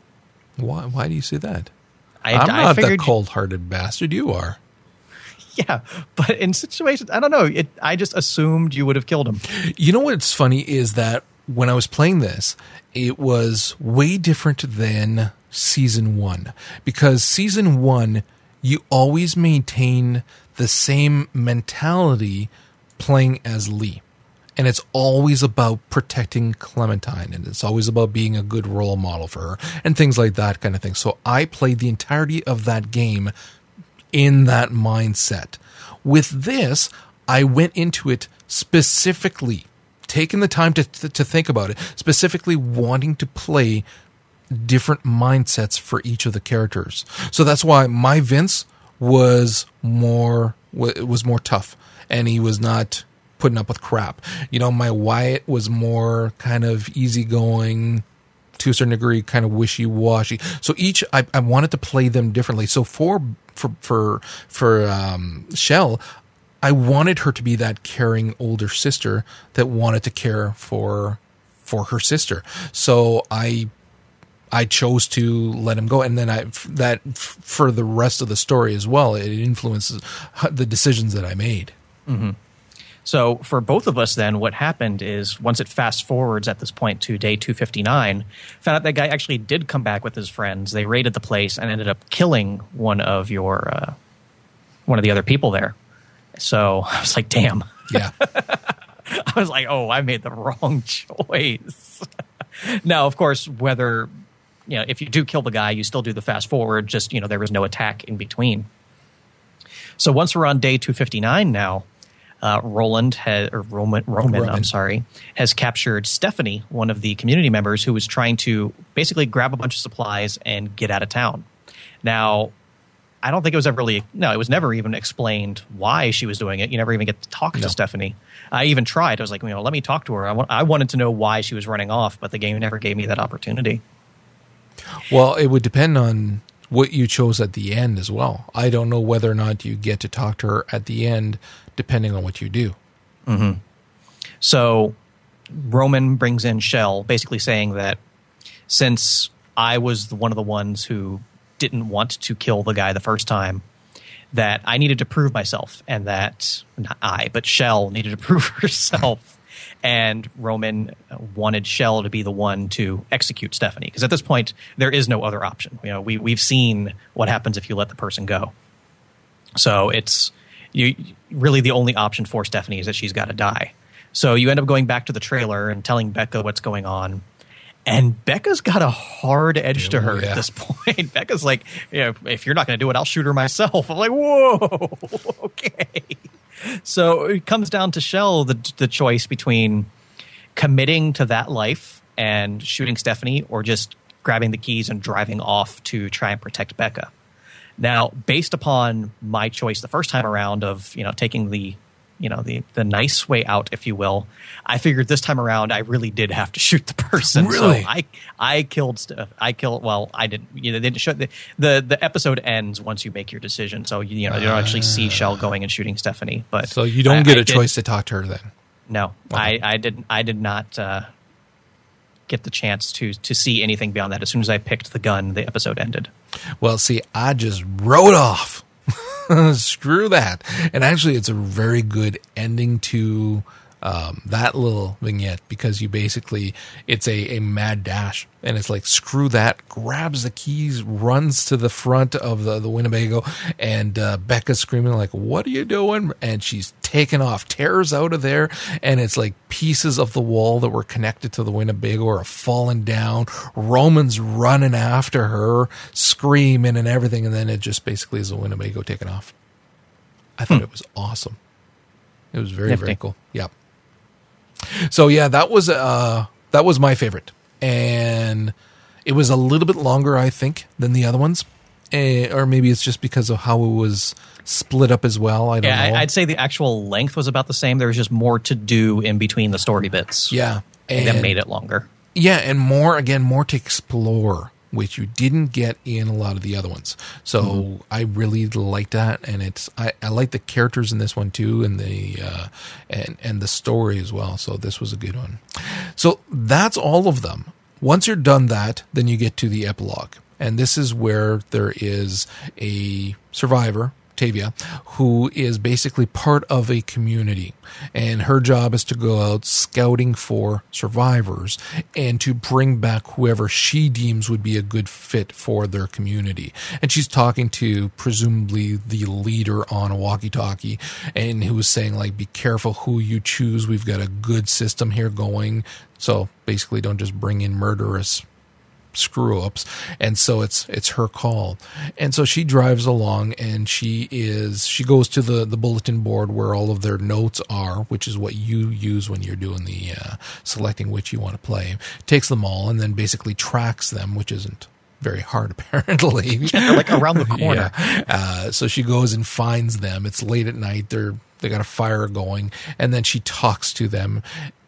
Why? Why do you say that? I, I'm I not the cold-hearted bastard you are. Yeah, but in situations, I don't know. It, I just assumed you would have killed him. You know what's funny is that when I was playing this, it was way different than season one, because season one, you always maintain the same mentality playing as Lee. And it's always about protecting Clementine, and it's always about being a good role model for her and things like that kind of thing. So I played the entirety of that game in that mindset. With this, I went into it specifically, taking the time to, to, to think about it, specifically wanting to play different mindsets for each of the characters. So that's why my Vince was more, was more tough, and he was not putting up with crap. You know, my Wyatt was more kind of easygoing, to a certain degree, kind of wishy-washy. So each, I, I wanted to play them differently. So for for for for um, Shell, I wanted her to be that caring older sister that wanted to care for for her sister. So I I chose to let him go, and then I that for the rest of the story as well. It influences the decisions that I made. Mm-hmm. So for both of us then, what happened is once it fast forwards at this point to day two fifty-nine, found out that guy actually did come back with his friends. They raided the place and ended up killing one of your uh, one of the other people there. So I was like, damn. Yeah. I was like, oh, I made the wrong choice. Now, of course, whether, you know, if you do kill the guy, you still do the fast forward. Just, you know, there was no attack in between. So once we're on day two fifty-nine now, Uh, Roland has, or Roman, Roman, Roman, I'm sorry, has captured Stephanie, one of the community members who was trying to basically grab a bunch of supplies and get out of town. Now, I don't think it was ever really, no, it was never even explained why she was doing it. You never even get to talk no. to Stephanie. I even tried. I was like, you know, let me talk to her. I, want, I wanted to know why she was running off, but the game never gave me that opportunity. Well, it would depend on what you chose at the end as well. I don't know whether or not you get to talk to her at the end, depending on what you do. Mm-hmm. So Roman brings in Shell, basically saying that since I was one of the ones who didn't want to kill the guy the first time, that I needed to prove myself, and that not I, but Shell needed to prove herself. And Roman wanted Shell to be the one to execute Stephanie, because at this point there is no other option. You know, we we've seen what happens if you let the person go. So it's you really the only option for Stephanie is that she's got to die. So you end up going back to the trailer and telling Becca what's going on. And Becca's got a hard edge to her yeah. at this point. Becca's like, you know, if you're not going to do it, I'll shoot her myself. I'm like, whoa, okay. So it comes down to Shell, the, the choice between committing to that life and shooting Stephanie, or just grabbing the keys and driving off to try and protect Becca. Now, based upon my choice the first time around of, you know, taking the you know, the, the nice way out, if you will, I figured this time around I really did have to shoot the person. Really? So I, I killed stuff. I killed, well, I didn't, you know, they didn't show the, the, the episode ends once you make your decision. So, you, you know, you don't actually see Shell going and shooting Stephanie, but. So you don't I, get I a did, choice to talk to her then? No, okay. I, I didn't, I did not uh, get the chance to, to see anything beyond that. As soon as I picked the gun, the episode ended. Well, see, I just rode off. Screw that. And actually, it's a very good ending to um, that little vignette, because you basically, it's a, a mad dash. And it's like, screw that, grabs the keys, runs to the front of the, the Winnebago, and uh, Becca's screaming like, what are you doing? And she's taken off, tears out of there, and it's like pieces of the wall that were connected to the Winnebago are falling down. Roman's running after her, screaming and everything, and then it just basically is the Winnebago taken off. I thought hmm. it was awesome. It was very, Nifty. very cool. Yeah. So yeah, that was uh, that was my favorite. And it was a little bit longer, I think, than the other ones. Uh, or maybe it's just because of how it was split up as well. I don't yeah, know. I'd say the actual length was about the same. There was just more to do in between the story bits. Yeah. And that made it longer. Yeah, and more, again, more to explore, which you didn't get in a lot of the other ones. So mm-hmm. I really liked that. And it's I, I like the characters in this one too, and the uh, and, and the story as well. So this was a good one. So that's all of them. Once you're done that, then you get to the epilogue. And this is where there is a survivor, Octavia, who is basically part of a community. And her job is to go out scouting for survivors and to bring back whoever she deems would be a good fit for their community. And she's talking to presumably the leader on a walkie-talkie, and who is saying, like, be careful who you choose. We've got a good system here going. So basically don't just bring in murderous screw-ups. And so it's it's her call. And so she drives along, and she is she goes to the the bulletin board where all of their notes are, which is what you use when you're doing the uh selecting which you want to play. Takes them all and then basically tracks them, which isn't very hard, apparently. Yeah, like around the corner. Yeah. Uh so she goes and finds them. It's late at night. They're they got a fire going, and then she talks to them.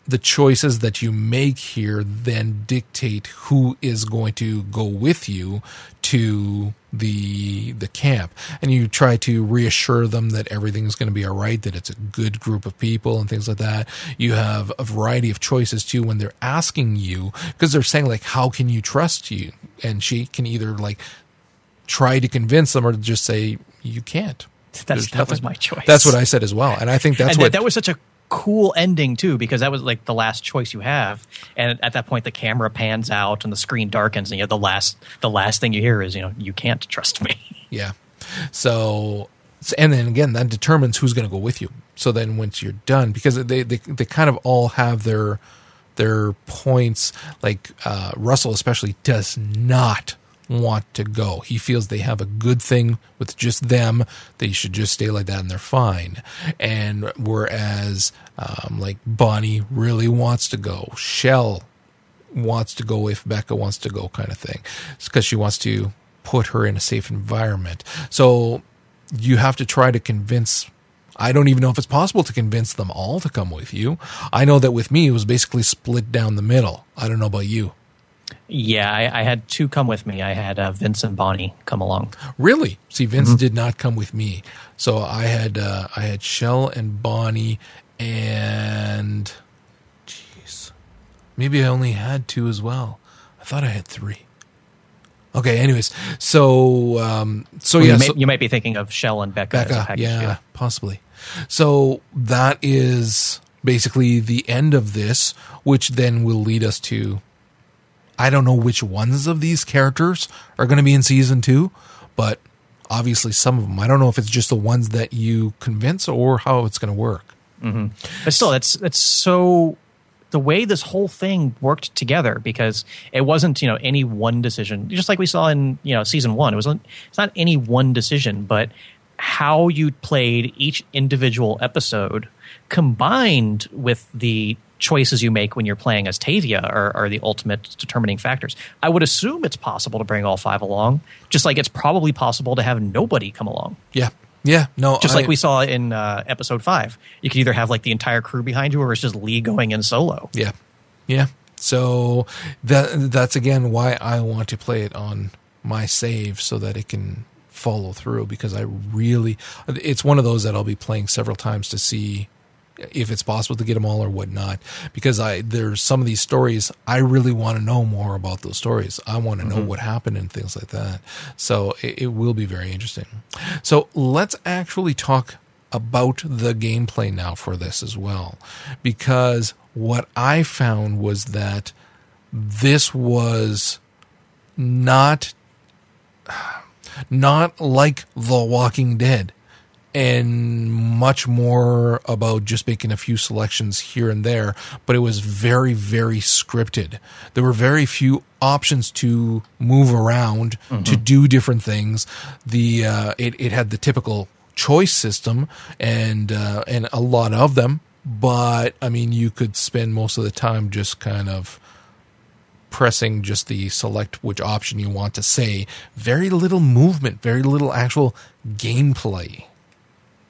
The choices that you make here then dictate who is going to go with you to the the camp. And you try to reassure them that everything's going to be all right, that it's a good group of people and things like that. You have a variety of choices too when they're asking you, because they're saying, like, how can you trust you? And she can either, like, try to convince them or just say, you can't. That's, that was my choice. That's what I said as well. And I think that's and what... That was such a... cool ending too, because that was like the last choice you have, and at that point the camera pans out and the screen darkens, and you know, the last the last thing you hear is, you know, you can't trust me. Yeah. So, and then again, that determines who's going to go with you. So then once you're done, because they they, they kind of all have their their points. Like uh, Russell especially does not want to go. He feels they have a good thing with just them. They should just stay like that and they're fine. And whereas um, like Bonnie really wants to go. Shell wants to go if Becca wants to go, kind of thing. It's because she wants to put her in a safe environment. So you have to try to convince. I don't even know if it's possible to convince them all to come with you. I know that with me, it was basically split down the middle. I don't know about you. Yeah, I, I had two come with me. I had uh, Vince and Bonnie come along. Really? See, Vince mm-hmm. did not come with me. So I had uh, I had Shell and Bonnie and... Jeez. Maybe I only had two as well. I thought I had three. Okay, anyways, so... Um, so well, yeah, you, may, so, you might be thinking of Shell and Becca, Becca as a package. Yeah, yeah, possibly. So that is basically the end of this, which then will lead us to... I don't know which ones of these characters are going to be in season two, but obviously some of them. I don't know if it's just the ones that you convince or how it's going to work. Mm-hmm. But still, that's that's so the way this whole thing worked together, because it wasn't, you know, any one decision. Just like we saw in, you know, season one, it wasn't. It's not any one decision, but how you played each individual episode combined with the choices you make when you're playing as Tavia are, are the ultimate determining factors. I would assume it's possible to bring all five along, just like it's probably possible to have nobody come along. Yeah. Yeah. No. Just I, like we saw in uh, episode five. You could either have like the entire crew behind you or it's just Lee going in solo. Yeah. Yeah. So that that's again why I want to play it on my save so that it can follow through, because I really, it's one of those that I'll be playing several times to see if it's possible to get them all or whatnot, because I there's some of these stories I really want to know more about those stories. I want to mm-hmm. know what happened and things like that. So it, it will be very interesting. So let's actually talk about the gameplay now for this as well, because what I found was that this was not not like The Walking Dead, and much more about just making a few selections here and there, but it was very, very scripted. There were very few options to move around, mm-hmm. to do different things. The uh, it, it had the typical choice system and uh, and a lot of them, but I mean, you could spend most of the time just kind of pressing just the select which option you want to say. Very little movement, very little actual gameplay.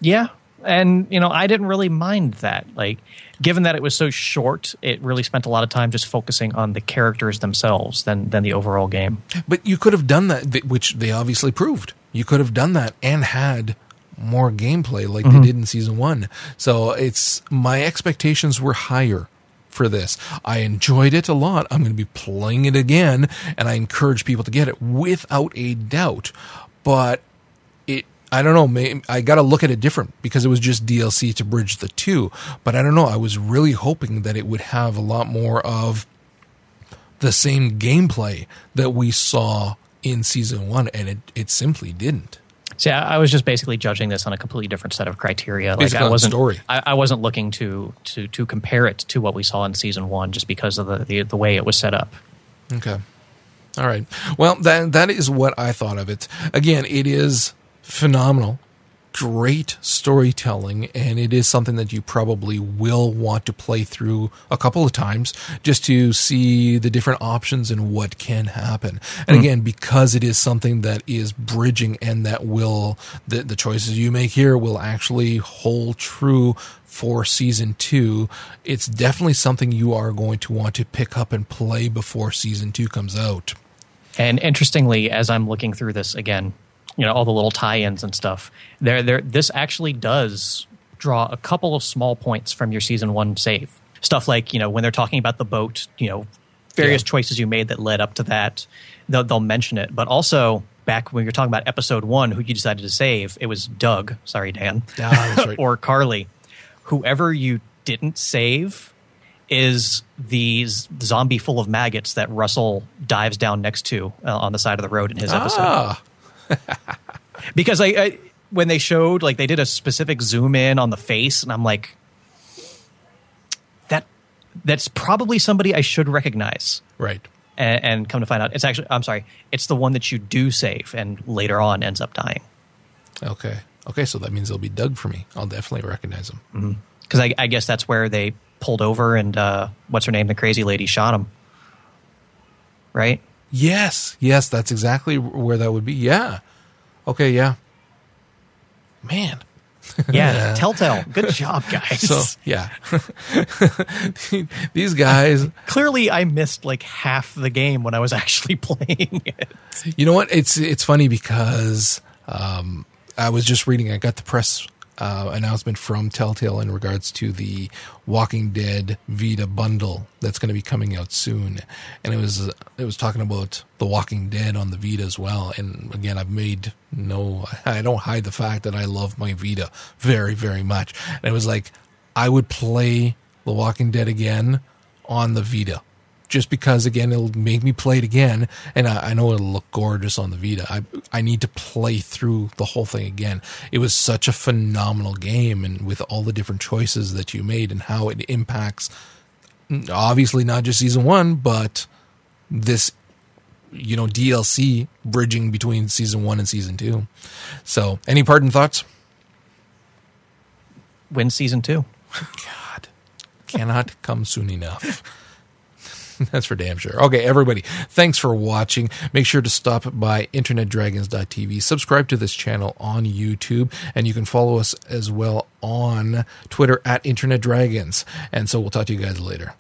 Yeah, and you know, I didn't really mind that. Like, given that it was so short, it really spent a lot of time just focusing on the characters themselves than than the overall game. But you could have done that, which they obviously proved. You could have done that and had more gameplay like mm-hmm. they did in season one. So it's my expectations were higher for this. I enjoyed it a lot. I'm going to be playing it again, and I encourage people to get it without a doubt. But I don't know, maybe I got to look at it different because it was just D L C to bridge the two. But I don't know, I was really hoping that it would have a lot more of the same gameplay that we saw in season one, and it, it simply didn't. See, I, I was just basically judging this on a completely different set of criteria. Like I wasn't, story. I, I wasn't looking to, to to compare it to what we saw in season one just because of the, the, the way it was set up. Okay. All right. Well, that that is what I thought of it. Again, it is... phenomenal, great storytelling, and it is something that you probably will want to play through a couple of times just to see the different options and what can happen. And mm-hmm. again, because it is something that is bridging and that will, the, the choices you make here will actually hold true for season two, it's definitely something you are going to want to pick up and play before season two comes out. And interestingly, as I'm looking through this again, you know, all the little tie-ins and stuff. There, there. This actually does draw a couple of small points from your season one save. Stuff like, you know, when they're talking about the boat, you know, various yeah. choices you made that led up to that. They'll, they'll mention it. But also, back when you're talking about episode one, who you decided to save, it was Doug. Sorry, Dan. No, that's right. Or Carly. Whoever you didn't save is the zombie full of maggots that Russell dives down next to uh, on the side of the road in his ah. episode. Because I, I, when they showed, like, they did a specific zoom in on the face, and I'm like, that that's probably somebody I should recognize, right? And, and come to find out, it's actually, I'm sorry, it's the one that you do save, and later on ends up dying. Okay, okay, so that means it'll be Doug for me. I'll definitely recognize him because mm-hmm. I, I guess that's where they pulled over, and uh, what's her name, the crazy lady, shot him, right? Yes. Yes, that's exactly where that would be. Yeah. Okay, yeah. Man. Yeah, Telltale. Good job, guys. So, yeah. These guys. Clearly, I missed like half the game when I was actually playing it. You know what? It's it's funny because um, I was just reading. I got the press uh, announcement from Telltale in regards to the Walking Dead Vita bundle that's going to be coming out soon, and it was it was talking about the Walking Dead on the Vita as well. And again, I've made no, I don't hide the fact that I love my Vita very, very much. And it was like, I would play The Walking Dead again on the Vita, just because again, it'll make me play it again. And I, I know it'll look gorgeous on the Vita. I I need to play through the whole thing again. It was such a phenomenal game, and with all the different choices that you made and how it impacts, obviously not just season one, but this, you know, D L C bridging between season one and season two. So any parting thoughts? When's season two? God, cannot come soon enough. That's for damn sure. Okay, everybody, thanks for watching. Make sure to stop by internet dragons dot t v. Subscribe to this channel on YouTube, and you can follow us as well on Twitter at Internet Dragons. And so we'll talk to you guys later.